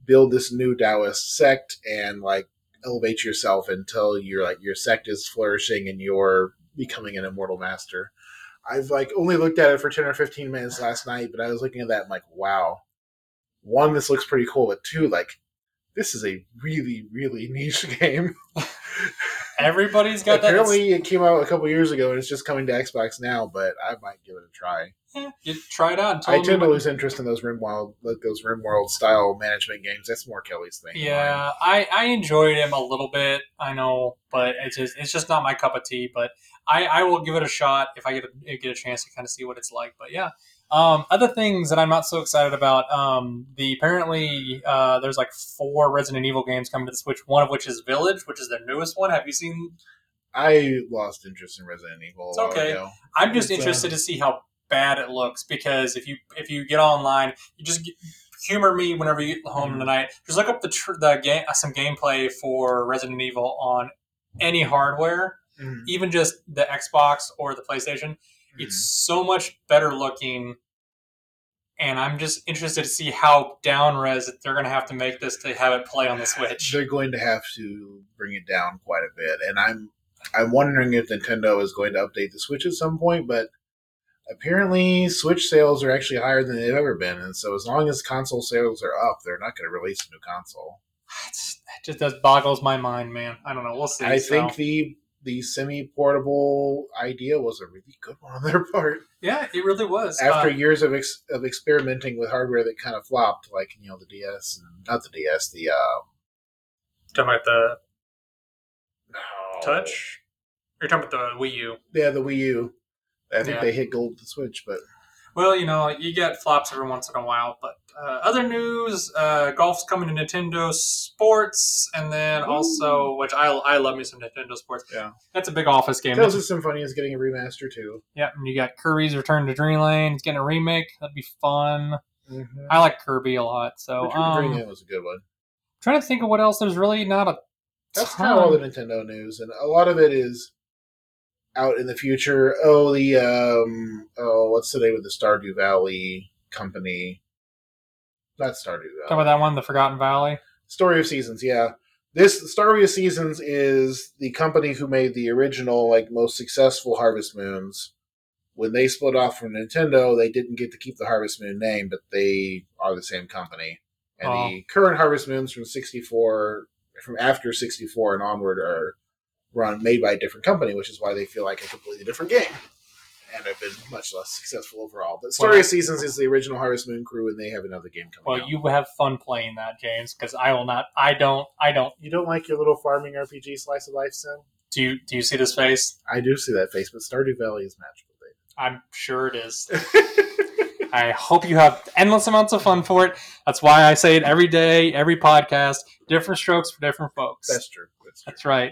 build this new Taoist sect and like elevate yourself until you're like your sect is flourishing and you're becoming an immortal master. I've like only looked at it for 10 or 15 minutes last night, but I was looking at that and like, wow, one, this looks pretty cool, but two, like this is a really, really niche game. Everybody's got Apparently it came out a couple years ago, and it's just coming to Xbox now, but I might give it a try. Yeah, you try it out. I tend to lose interest in those Rimworld-style management games. That's more Kelly's thing. Yeah, I enjoyed him a little bit, I know, but it's just not my cup of tea, but I will give it a shot if I get a chance to kind of see what it's like, but yeah. Other things that I'm not so excited about, there's like 4 Resident Evil games coming to the Switch, one of which is Village, which is their newest one. Have you seen? I lost interest in Resident Evil. It's okay. Ago. I'm just interested to see how bad it looks, because if you get online, you just humor me whenever you get home tonight. Just look up some gameplay for Resident Evil on any hardware, even just the Xbox or the PlayStation. It's so much better looking, and I'm just interested to see how down-res they're going to have to make this to have it play on the Switch. They're going to have to bring it down quite a bit, and I'm wondering if Nintendo is going to update the Switch at some point, but apparently Switch sales are actually higher than they've ever been, and so as long as console sales are up, they're not going to release a new console. It just boggles my mind, man. I don't know. We'll see. I think the semi-portable idea was a really good one on their part. Yeah, it really was. After years of experimenting with hardware that kind of flopped, like, you know, the DS, and not the DS, the... Talking about the... No. Touch? You're talking about the Wii U. Yeah, the Wii U. I think they hit gold with the Switch, but... Well, you know, you get flops every once in a while, but other news, golf's coming to Nintendo Sports, and then also, which I love me some Nintendo Sports. Yeah. That's a big office game. Tales of Symphonia is getting a remaster, too. Yep, and you got Kirby's Return to Dream Lane. It's getting a remake. That'd be fun. Mm-hmm. I like Kirby a lot, so... Return to Dream Lane was a good one. I'm trying to think of what else. There's really not a That's ton. Kind of all the Nintendo news, and a lot of it is... out in the future. Oh, the what's the name with the Stardew Valley company? Not Stardew Valley. Talk about that one, the Forgotten Valley. Story of Seasons, yeah. This Story of Seasons is the company who made the original, like, most successful Harvest Moons. When they split off from Nintendo, they didn't get to keep the Harvest Moon name, but they are the same company. And the current Harvest Moons from 64, from after 64 and onward, are run made by a different company, which is why they feel like a completely different game and have been much less successful overall. But Story of Seasons is the original Harvest Moon crew, and they have another game coming out. Well, you have fun playing that, James, because I will not. I don't. You don't like your little farming RPG slice of life, Sim? Do you see this face? I do see that face, but Stardew Valley is magical, David. I'm sure it is. I hope you have endless amounts of fun for it. That's why I say it every day, every podcast. Different strokes for different folks. That's true. That's right.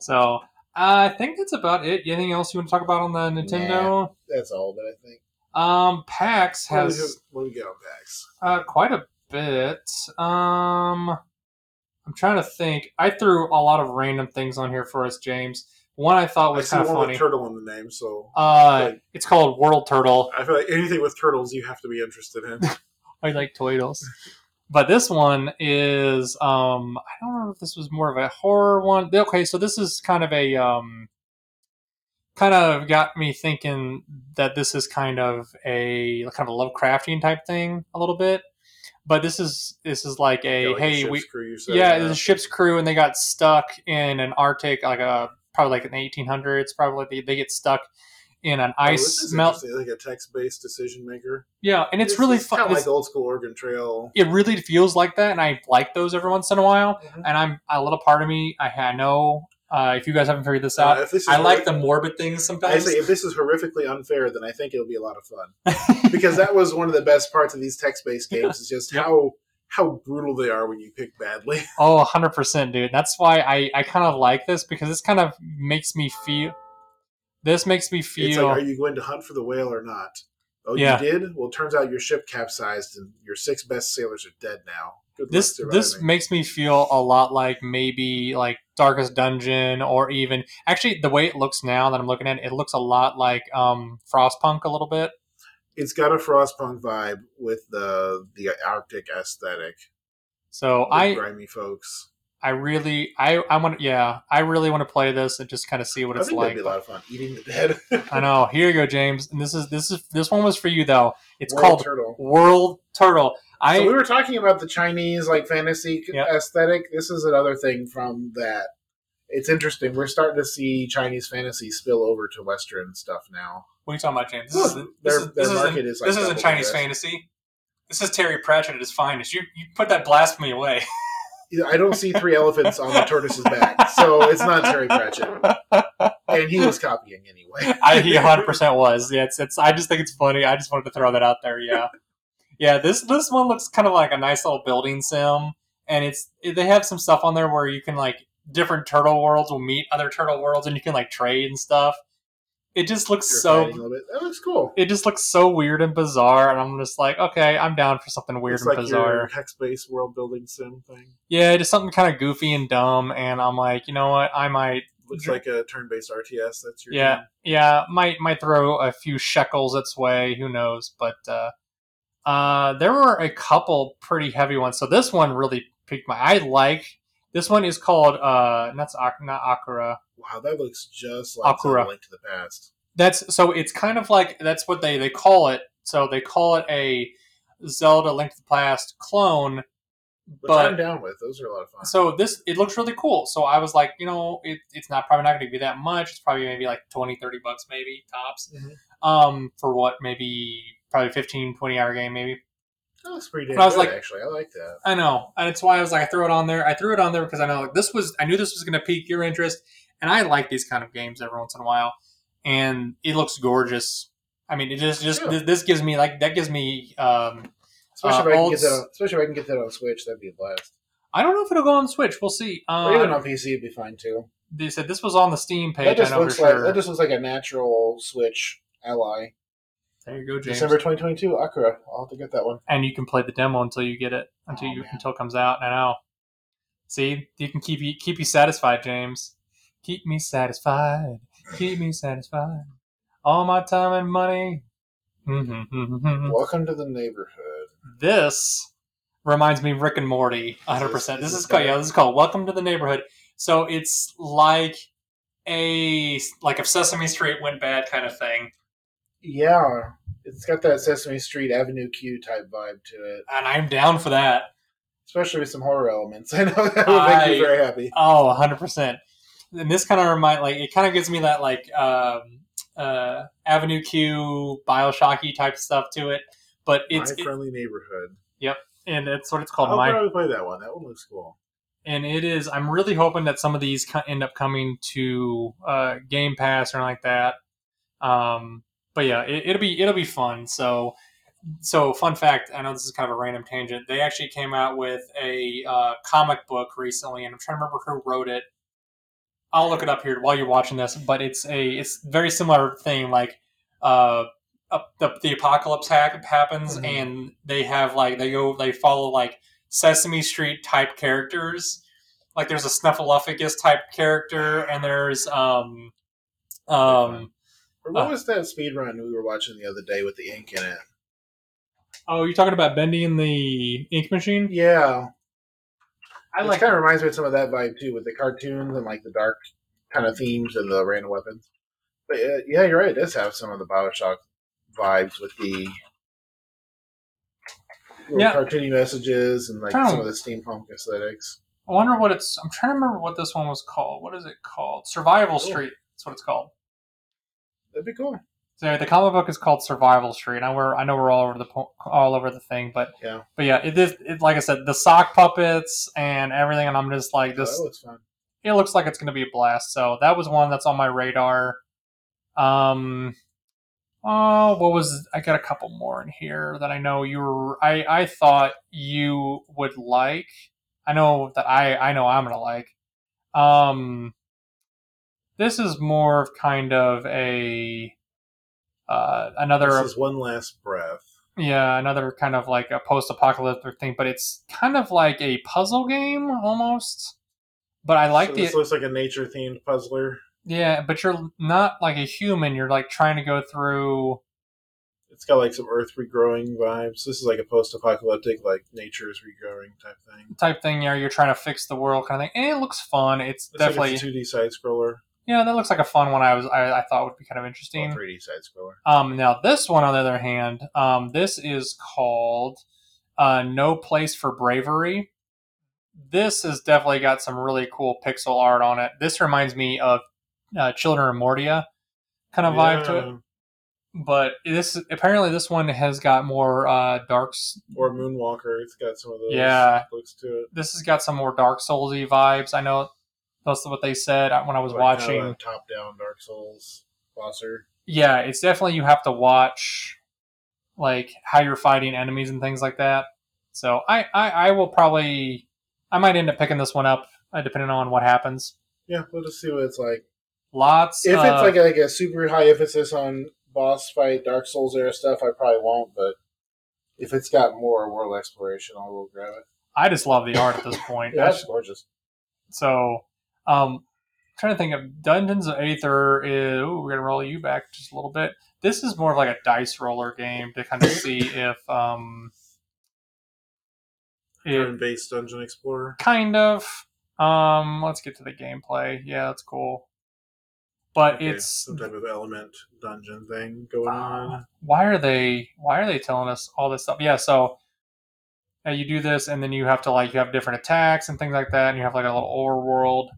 So, I think that's about it. Anything else you want to talk about on the Nintendo? Nah, that's all that I think. PAX has... What do we get on PAX? Quite a bit. I'm trying to think. I threw a lot of random things on here for us, James. One I thought was kind of funny. I see one with turtle in the name, so... it's called World Turtle. I feel like anything with turtles you have to be interested in. I like Toidles. But this one is, I don't know if this was more of a horror one. Okay, so this is kind of a, kind of got me thinking that this is kind of a Lovecraftian type thing a little bit. But this is like a the ship's crew, and they got stuck in an Arctic, like a probably like in the 1800s. Probably they get stuck in an ice melt. Like a text-based decision maker. Yeah, and it's really fun. Kind of like old school Oregon Trail. It really feels like that, and I like those every once in a while. Mm-hmm. And I'm a little part of me. I know. If you guys haven't figured this out, I like the morbid things sometimes. I say, if this is horrifically unfair, then I think it'll be a lot of fun. Because that was one of the best parts of these text-based games, is just how brutal they are when you pick badly. Oh, 100%, dude. That's why I kind of like this, because this kind of makes me feel... It's like, are you going to hunt for the whale or not? Oh, yeah. You did? Well, it turns out your ship capsized and your 6 best sailors are dead now. This makes me feel a lot like maybe like Darkest Dungeon, or even actually the way it looks now that I'm looking at it, it looks a lot like Frostpunk a little bit. It's got a Frostpunk vibe with the Arctic aesthetic. So grimy folks. I really want to play this and just kind of see what it's like. That'd be a lot of fun. Eating the dead. I know. Here you go, James. And this one was for you though. It's called World Turtle. So we were talking about the Chinese like fantasy aesthetic. This is another thing from that. It's interesting. We're starting to see Chinese fantasy spill over to Western stuff now. What are you talking about, James? This isn't Chinese fantasy. This is Terry Pratchett at his finest. You put that blasphemy away. I don't see 3 elephants on the tortoise's back, so it's not Terry Pratchett. And he was copying anyway. He 100% was. Yeah, I just think it's funny. I just wanted to throw that out there. Yeah. Yeah, this one looks kind of like a nice little building sim, and they have some stuff on there where you can like different turtle worlds will meet other turtle worlds, and you can like trade and stuff. It just looks that looks cool. It just looks so weird and bizarre, and I'm just like, okay, I'm down for something weird and bizarre. It's like your text-based world building sim thing. Yeah, just something kind of goofy and dumb, and I'm like, you know what, I might. Looks like a turn-based RTS. That's your game. Yeah. Might throw a few shekels its way. Who knows? But. There were a couple pretty heavy ones. So this one really piqued my eye. This one is called, not Akira. Wow, that looks just like Akira. A Link to the Past. It's kind of like, that's what they call it. So they call it a Zelda Link to the Past clone. Which I'm down with. Those are a lot of fun. So it looks really cool. So I was like, you know, it's probably not going to be that much. It's probably maybe like $20-$30 maybe, tops. Mm-hmm. For what, maybe... Probably 15-20 hour game, maybe. That looks pretty damn good, actually. I like that. I know. And it's why I was like, I threw it on there because I know I knew this was going to pique your interest. And I like these kind of games every once in a while. And it looks gorgeous. I mean, it just this gives me, like, that gives me... especially if I can get that on Switch, that'd be a blast. I don't know if it'll go on Switch. We'll see. Or even on PC, it'd be fine, too. They said this was on the Steam page. That just looks like a natural Switch ally. There you go, James. December 2022, Akira. I'll have to get that one. And you can play the demo until you get it, until it comes out. I know. See, you can keep you satisfied, James. Keep me satisfied. Keep me satisfied. All my time and money. Mm-hmm. Welcome to the neighborhood. This reminds me of Rick and Morty, 100%. This is called Welcome to the Neighborhood. So it's like if Sesame Street went bad kind of thing. Yeah, it's got that Sesame Street Avenue Q type vibe to it. And I'm down for that. Especially with some horror elements. I know that would make me very happy. Oh, 100%. And this kind of gives me that Avenue Q, Bioshocky type stuff to it. But it's... My Friendly Neighborhood. Yep, and that's what it's called. I'll probably play that one. That one looks cool. And it is... I'm really hoping that some of these end up coming to Game Pass or anything like that. But yeah, it'll be fun. So fun fact, I know this is kind of a random tangent. They actually came out with a comic book recently, and I'm trying to remember who wrote it. I'll look it up here while you're watching this. But it's very similar thing. Like the apocalypse happens, mm-hmm. and they have they follow like Sesame Street type characters. Like there's a Snuffleupagus type character, and there's What was that speedrun we were watching the other day with the ink in it? Oh, you're talking about Bendy and the Ink Machine? Yeah. It kind of reminds me of some of that vibe, too, with the cartoons and, like, the dark kind of themes and the random weapons. But, yeah, you're right. It does have some of the Bioshock vibes with the... cartoony messages and like some of the steampunk aesthetics. I wonder what it's... I'm trying to remember what this one was called. What is it called? Survival Street. That's what it's called. That'd be cool. So the comic book is called Survival Street. I know we're all over the thing, but it is. It, like I said, the sock puppets and everything, and I'm just like this. Oh, that looks fun. It looks like it's going to be a blast. So that was one that's on my radar. I got a couple more in here that I know you were. I thought you would like. I know that I know I'm gonna like. This is more of kind of a another. This is One Last Breath. Yeah, another kind of like a post-apocalyptic thing, but it's kind of like a puzzle game almost. But I like this looks like a nature-themed puzzler. Yeah, but you're not like a human. You're like trying to go through. It's got like some Earth regrowing vibes. This is like a post-apocalyptic, like nature is regrowing type thing. Yeah, you're trying to fix the world kind of thing. And it looks fun. It's definitely like a 2D side scroller. Yeah, that looks like a fun one. I thought would be kind of interesting. 3D side scroller. Now this one on the other hand, this is called No Place for Bravery. This has definitely got some really cool pixel art on it. This reminds me of Children of Mortia kind of vibe to it. But this one has got more darks or Moonwalker. It's got some of those looks to it. This has got some more Dark Souls-y vibes. I know that's what they said when I was watching kind of top-down Dark Souls bosser. Yeah, it's definitely you have to watch like how you're fighting enemies and things like that. So I might end up picking this one up depending on what happens. Yeah, we'll just see what it's like. If it's like a super high emphasis on boss fight, Dark Souls era stuff, I probably won't, but if it's got more world exploration, I will grab it. I just love the art at this point. Yeah, that's gorgeous. So, I'm trying to think of Dungeons of Aether. We're going to roll you back just a little bit. This is more of like a dice roller game to kind of see if... turn-based Dungeon Explorer? Kind of. Let's get to the gameplay. Yeah, that's cool. But it's some type of element dungeon thing going on. Why are they telling us all this stuff? Yeah, so you do this, and then you have to like you have different attacks and things like that, and you have like a little overworld.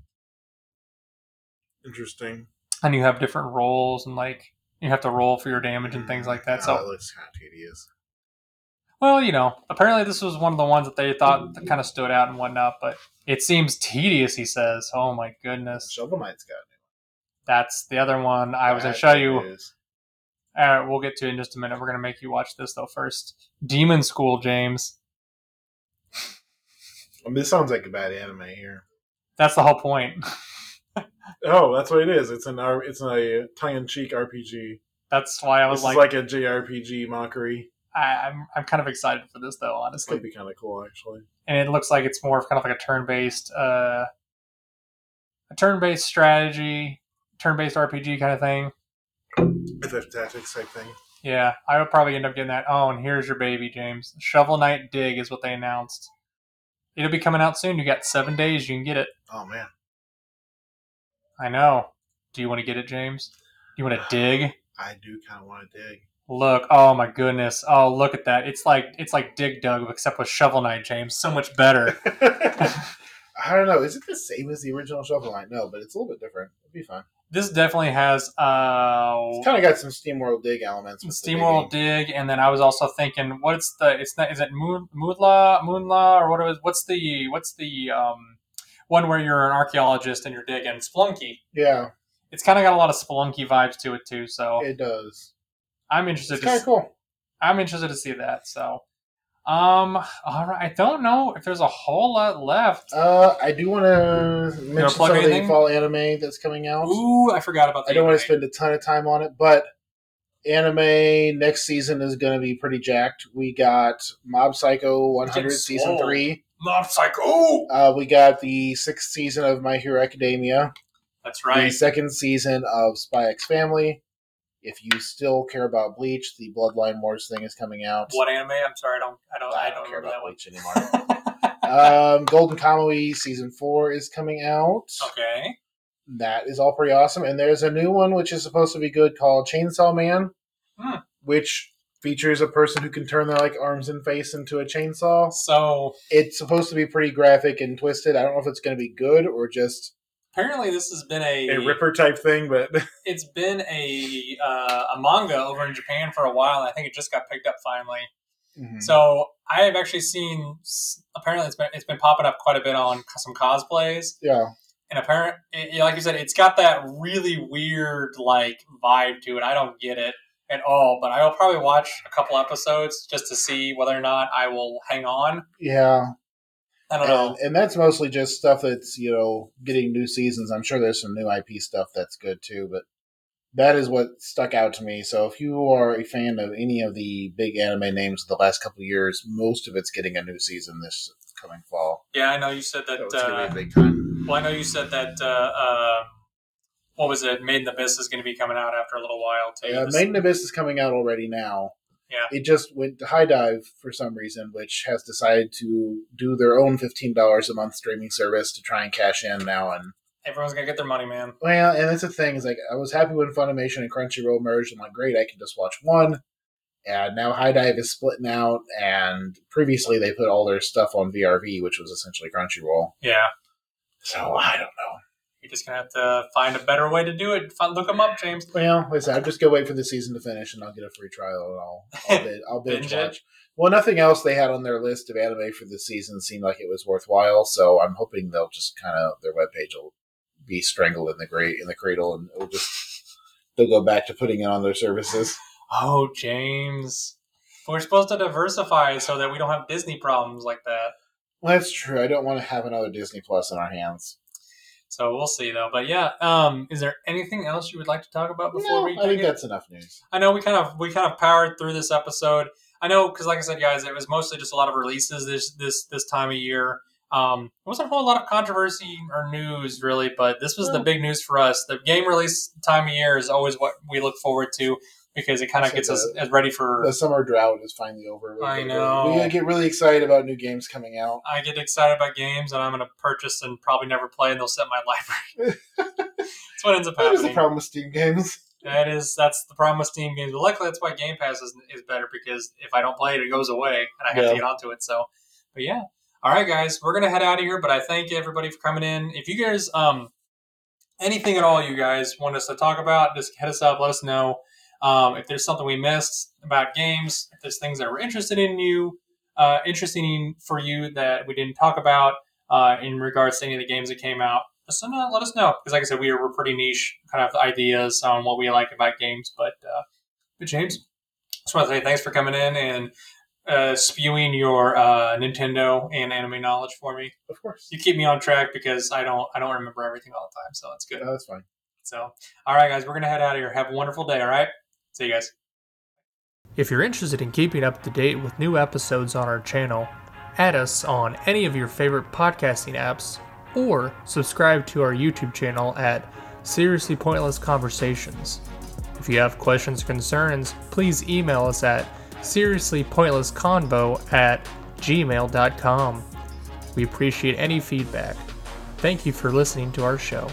Interesting. And you have different rolls, and like you have to roll for your damage and things like that. That looks kind of tedious. Well, apparently this was one of the ones that they thought that kind of stood out and whatnot, but it seems tedious. He says, "Oh my goodness, Shovel Knight's got it." That's the other one I was going to show you. All right, we'll get to it in just a minute. We're going to make you watch this, though, first. Demon School, James. This sounds like a bad anime here. That's the whole point. Oh, that's what it is. It's a tongue-in-cheek RPG. That's why I was like... It's like a JRPG mockery. I'm kind of excited for this, though, honestly. It'd be kind of cool, actually. And it looks like it's more of kind of like a turn-based strategy... turn-based RPG kind of thing. It's a tactics type thing. Yeah, I would probably end up getting that. Oh, and here's your baby, James. Shovel Knight Dig is what they announced. It'll be coming out soon. You got 7 days. You can get it. Oh, man. I know. Do you want to get it, James? Do you want to dig? I do kind of want to dig. Look. Oh, my goodness. Oh, look at that. It's like Dig Dug, except with Shovel Knight, James. So much better. I don't know. Is it the same as the original Shovel Knight? No, but it's a little bit different. It'll be fun. This definitely has... it's kind of got some SteamWorld Dig elements. SteamWorld Dig, and then I was also thinking, what's the... It's not, is it Moonla, or what is? What's the one where you're an archaeologist and you're digging? Spelunky. Yeah. It's kind of got a lot of Spelunky vibes to it, too, so... It does. I'm interested to see... It's kind of cool. I'm interested to see that, so... All right. I don't know if there's a whole lot left. I do want to mention some of the fall anime that's coming out. Ooh, I forgot about that. I don't want to spend a ton of time on it, but anime next season is going to be pretty jacked. We got Mob Psycho 100 Season 3. Mob Psycho! We got the 6th season of My Hero Academia. That's right. The 2nd season of Spy X Family. If you still care about Bleach, the Bloodline Wars thing is coming out. What anime? I'm sorry, I don't care about Bleach anymore. Golden Kamuy Season 4 is coming out. Okay. That is all pretty awesome. And there's a new one which is supposed to be good called Chainsaw Man, which features a person who can turn their like arms and face into a chainsaw. So it's supposed to be pretty graphic and twisted. I don't know if it's going to be good or just. Apparently, this has been a Ripper type thing, but it's been a manga over in Japan for a while. And I think it just got picked up finally. Mm-hmm. So I have actually seen. Apparently, it's been popping up quite a bit on some cosplays. Yeah. And apparently, like you said, it's got that really weird like vibe to it. I don't get it at all, but I will probably watch a couple episodes just to see whether or not I will hang on. Yeah. I don't know. And that's mostly just stuff that's, you know, getting new seasons. I'm sure there's some new IP stuff that's good too, but that is what stuck out to me. So if you are a fan of any of the big anime names of the last couple of years, most of it's getting a new season this coming fall. Yeah, I know you said that. So it's going to be a big time. Well, I know you said that, what was it? Made in Abyss is going to be coming out after a little while too. Yeah, Made in Abyss is coming out already now. Yeah. It just went to High Dive for some reason, which has decided to do their own $15 a month streaming service to try and cash in now. And everyone's gonna get their money, man. Well, and that's the thing is like I was happy when Funimation and Crunchyroll merged. I'm like, great, I can just watch one. And now High Dive is splitting out. And previously they put all their stuff on VRV, which was essentially Crunchyroll. Yeah. So I don't know. You're just gonna have to find a better way to do it. Look them up, James. Well, listen, I'll just go wait for the season to finish, and I'll get a free trial, and I'll binge watch. Well, nothing else they had on their list of anime for the season seemed like it was worthwhile, so I'm hoping they'll just kind of their webpage will be strangled in the cradle, and it'll just they'll go back to putting it on their services. Oh, James, we're supposed to diversify so that we don't have Disney problems like that. Well, that's true. I don't want to have another Disney Plus in our hands. So we'll see, though. But yeah, is there anything else you would like to talk about before we? No, I think that's enough news. I know we kind of powered through this episode. I know because, like I said, guys, it was mostly just a lot of releases this time of year. There wasn't a whole lot of controversy or news really, but this was the big news for us. The game release time of year is always what we look forward to because it kind of gets us ready for the summer drought is finally over. I know we get really excited about new games coming out. I get excited about games and I'm going to purchase and probably never play, and they'll set my library. That's what ends up happening. That is the problem with Steam games. That's the problem with Steam games. But luckily, that's why Game Pass is better because if I don't play it, it goes away and I have to get onto it. So, but yeah, all right, guys, we're going to head out of here. But I thank everybody for coming in. If you guys anything at all, you guys want us to talk about, just hit us up. Let us know. If there's something we missed about games, if there's things that were interesting for you that we didn't talk about in regards to any of the games that came out, just let us know. Because like I said, we're pretty niche kind of ideas on what we like about games. But James, just want to say thanks for coming in and spewing your Nintendo and anime knowledge for me. Of course. You keep me on track because I don't remember everything all the time, so that's good. No, that's fine. So, all right, guys, we're going to head out of here. Have a wonderful day, all right? See you guys. If you're interested in keeping up to date with new episodes on our channel, add us on any of your favorite podcasting apps or subscribe to our YouTube channel at Seriously Pointless Conversations. If you have questions or concerns, please email us at seriouslypointlessconvo@gmail.com. We appreciate any feedback. Thank you for listening to our show.